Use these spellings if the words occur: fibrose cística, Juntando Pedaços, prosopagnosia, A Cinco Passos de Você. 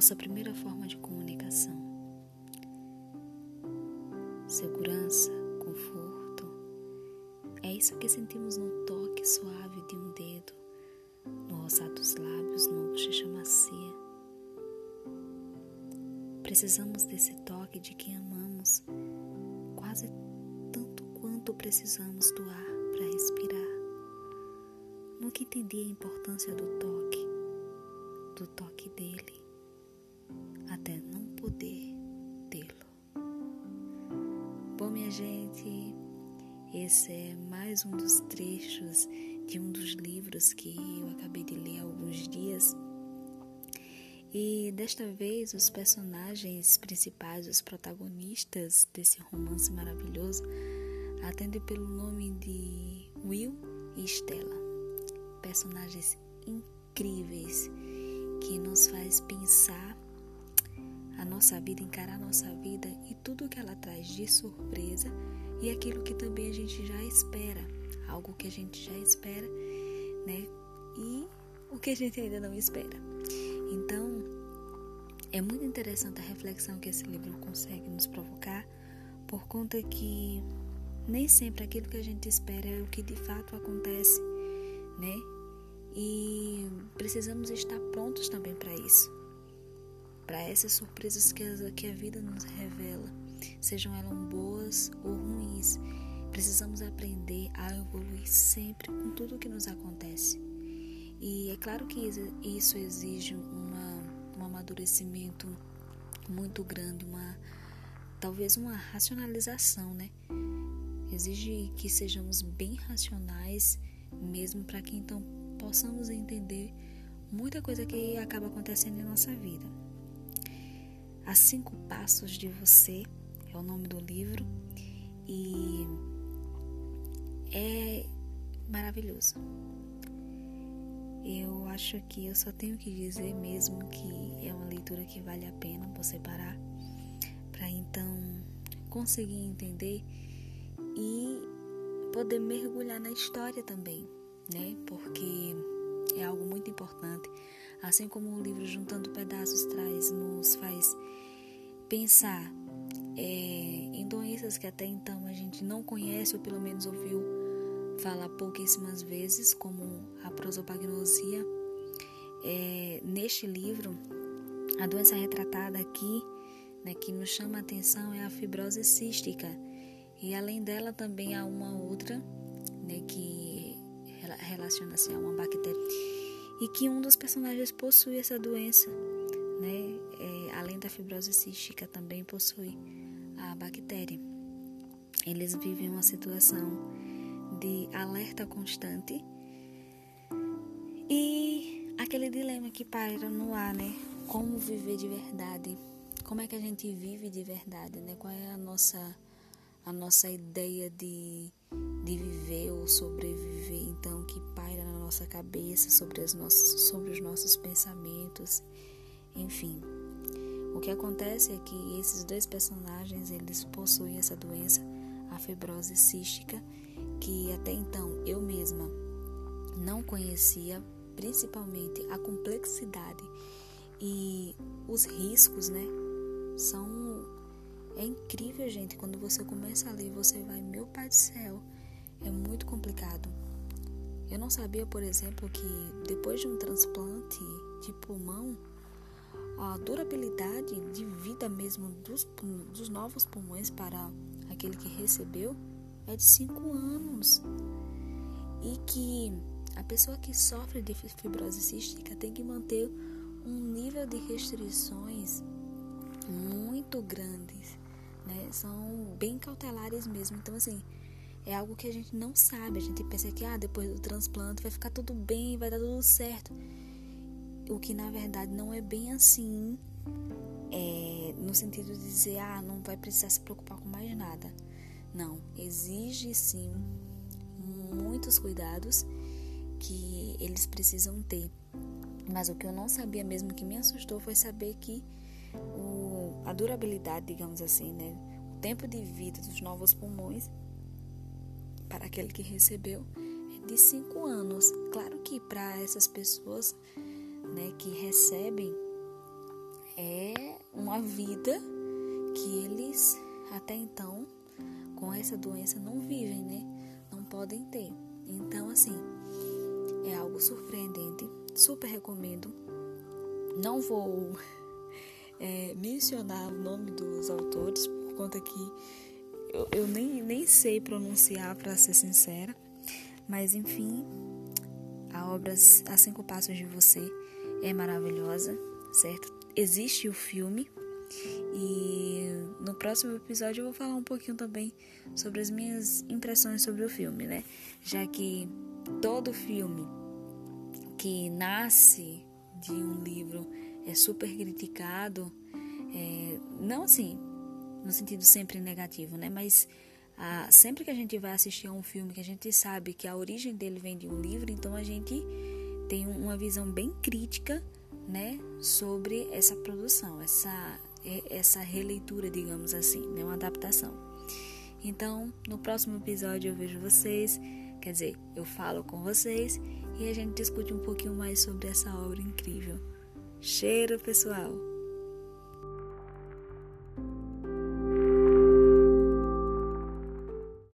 nossa primeira forma de comunicação. Segurança, conforto, é isso que sentimos no toque suave de um dedo, no roçar dos lábios, numa bochecha macia. Precisamos desse toque de quem amamos, quase tanto quanto precisamos do ar para respirar. Nunca entendi a importância do toque dele, até não poder tê-lo. Bom, minha gente, esse é mais um dos trechos de um dos livros que eu acabei de ler há alguns dias. E desta vez os personagens principais, os protagonistas desse romance maravilhoso, atendem pelo nome de Will e Stella. Personagens incríveis que nos faz pensar a nossa vida, encarar a nossa vida e tudo o que ela traz de surpresa e aquilo que também a gente já espera, algo que a gente já espera, né? E o que a gente ainda não espera. Então, é muito interessante a reflexão que esse livro consegue nos provocar, por conta que nem sempre aquilo que a gente espera é o que de fato acontece, né? E precisamos estar prontos também para isso, para essas surpresas que a vida nos revela, sejam elas boas ou ruins. Precisamos aprender a evoluir sempre com tudo o que nos acontece. E é claro que isso exige um amadurecimento muito grande, talvez uma racionalização, né? Exige que sejamos bem racionais mesmo, para que então possamos entender muita coisa que acaba acontecendo em nossa vida. A Cinco Passos de Você é o nome do livro e é maravilhoso. Eu acho que eu só tenho que dizer mesmo que é uma leitura que vale a pena você parar para então conseguir entender e poder mergulhar na história também, né? Porque é algo muito importante. Assim como o livro Juntando Pedaços traz, nos faz pensar em doenças que até então a gente não conhece ou pelo menos ouviu falar pouquíssimas vezes, como a prosopagnosia. Neste livro, a doença retratada aqui, né, que nos chama a atenção é a fibrose cística. E além dela também há uma outra, né, que relaciona-se a uma bactéria e que um dos personagens possui essa doença, né? Além da fibrose cística também possui a bactéria. Eles vivem uma situação de alerta constante e aquele dilema que paira no ar, né? Como viver de verdade? Como é que a gente vive de verdade, né? Qual é a nossa ideia de viver ou sobreviver, então, que paira na nossa cabeça, sobre os nossos pensamentos, enfim. O que acontece é que esses dois personagens, eles possuem essa doença, a fibrose cística, que até então eu mesma não conhecia, principalmente a complexidade e os riscos, né? É incrível, gente, quando você começa a ler, você vai, meu pai do céu, é muito complicado. Eu não sabia, por exemplo, que depois de um transplante de pulmão, a durabilidade de vida mesmo dos novos pulmões para aquele que recebeu é de 5 anos. E que a pessoa que sofre de fibrose cística tem que manter um nível de restrições muito grandes, né? São bem cautelares mesmo. Então, assim, é algo que a gente não sabe. A gente pensa que depois do transplante vai ficar tudo bem, vai dar tudo certo. O que, na verdade, não é bem assim, no sentido de dizer, não vai precisar se preocupar com mais nada. Não, exige sim muitos cuidados que eles precisam ter. Mas o que eu não sabia mesmo, que me assustou, foi saber que a durabilidade, digamos assim, né? O tempo de vida dos novos pulmões para aquele que recebeu é de 5 anos. Claro que para essas pessoas, né, que recebem é uma vida que eles até então com essa doença não vivem, né? Não podem ter. Então, assim, é algo surpreendente, super recomendo. Não vou mencionar o nome dos autores, por conta que eu nem sei pronunciar, para ser sincera. Mas, enfim, a obra A Cinco Passos de Você é maravilhosa, certo? Existe o filme. E no próximo episódio eu vou falar um pouquinho também sobre as minhas impressões sobre o filme, né? Já que todo filme que nasce de um livro é super criticado, não assim, no sentido sempre negativo, né? Mas sempre que a gente vai assistir a um filme que a gente sabe que a origem dele vem de um livro, então a gente tem uma visão bem crítica, né? Sobre essa produção, essa releitura, digamos assim, né? Uma adaptação. Então, no próximo episódio eu vejo vocês, quer dizer, eu falo com vocês e a gente discute um pouquinho mais sobre essa obra incrível. Cheiro, pessoal!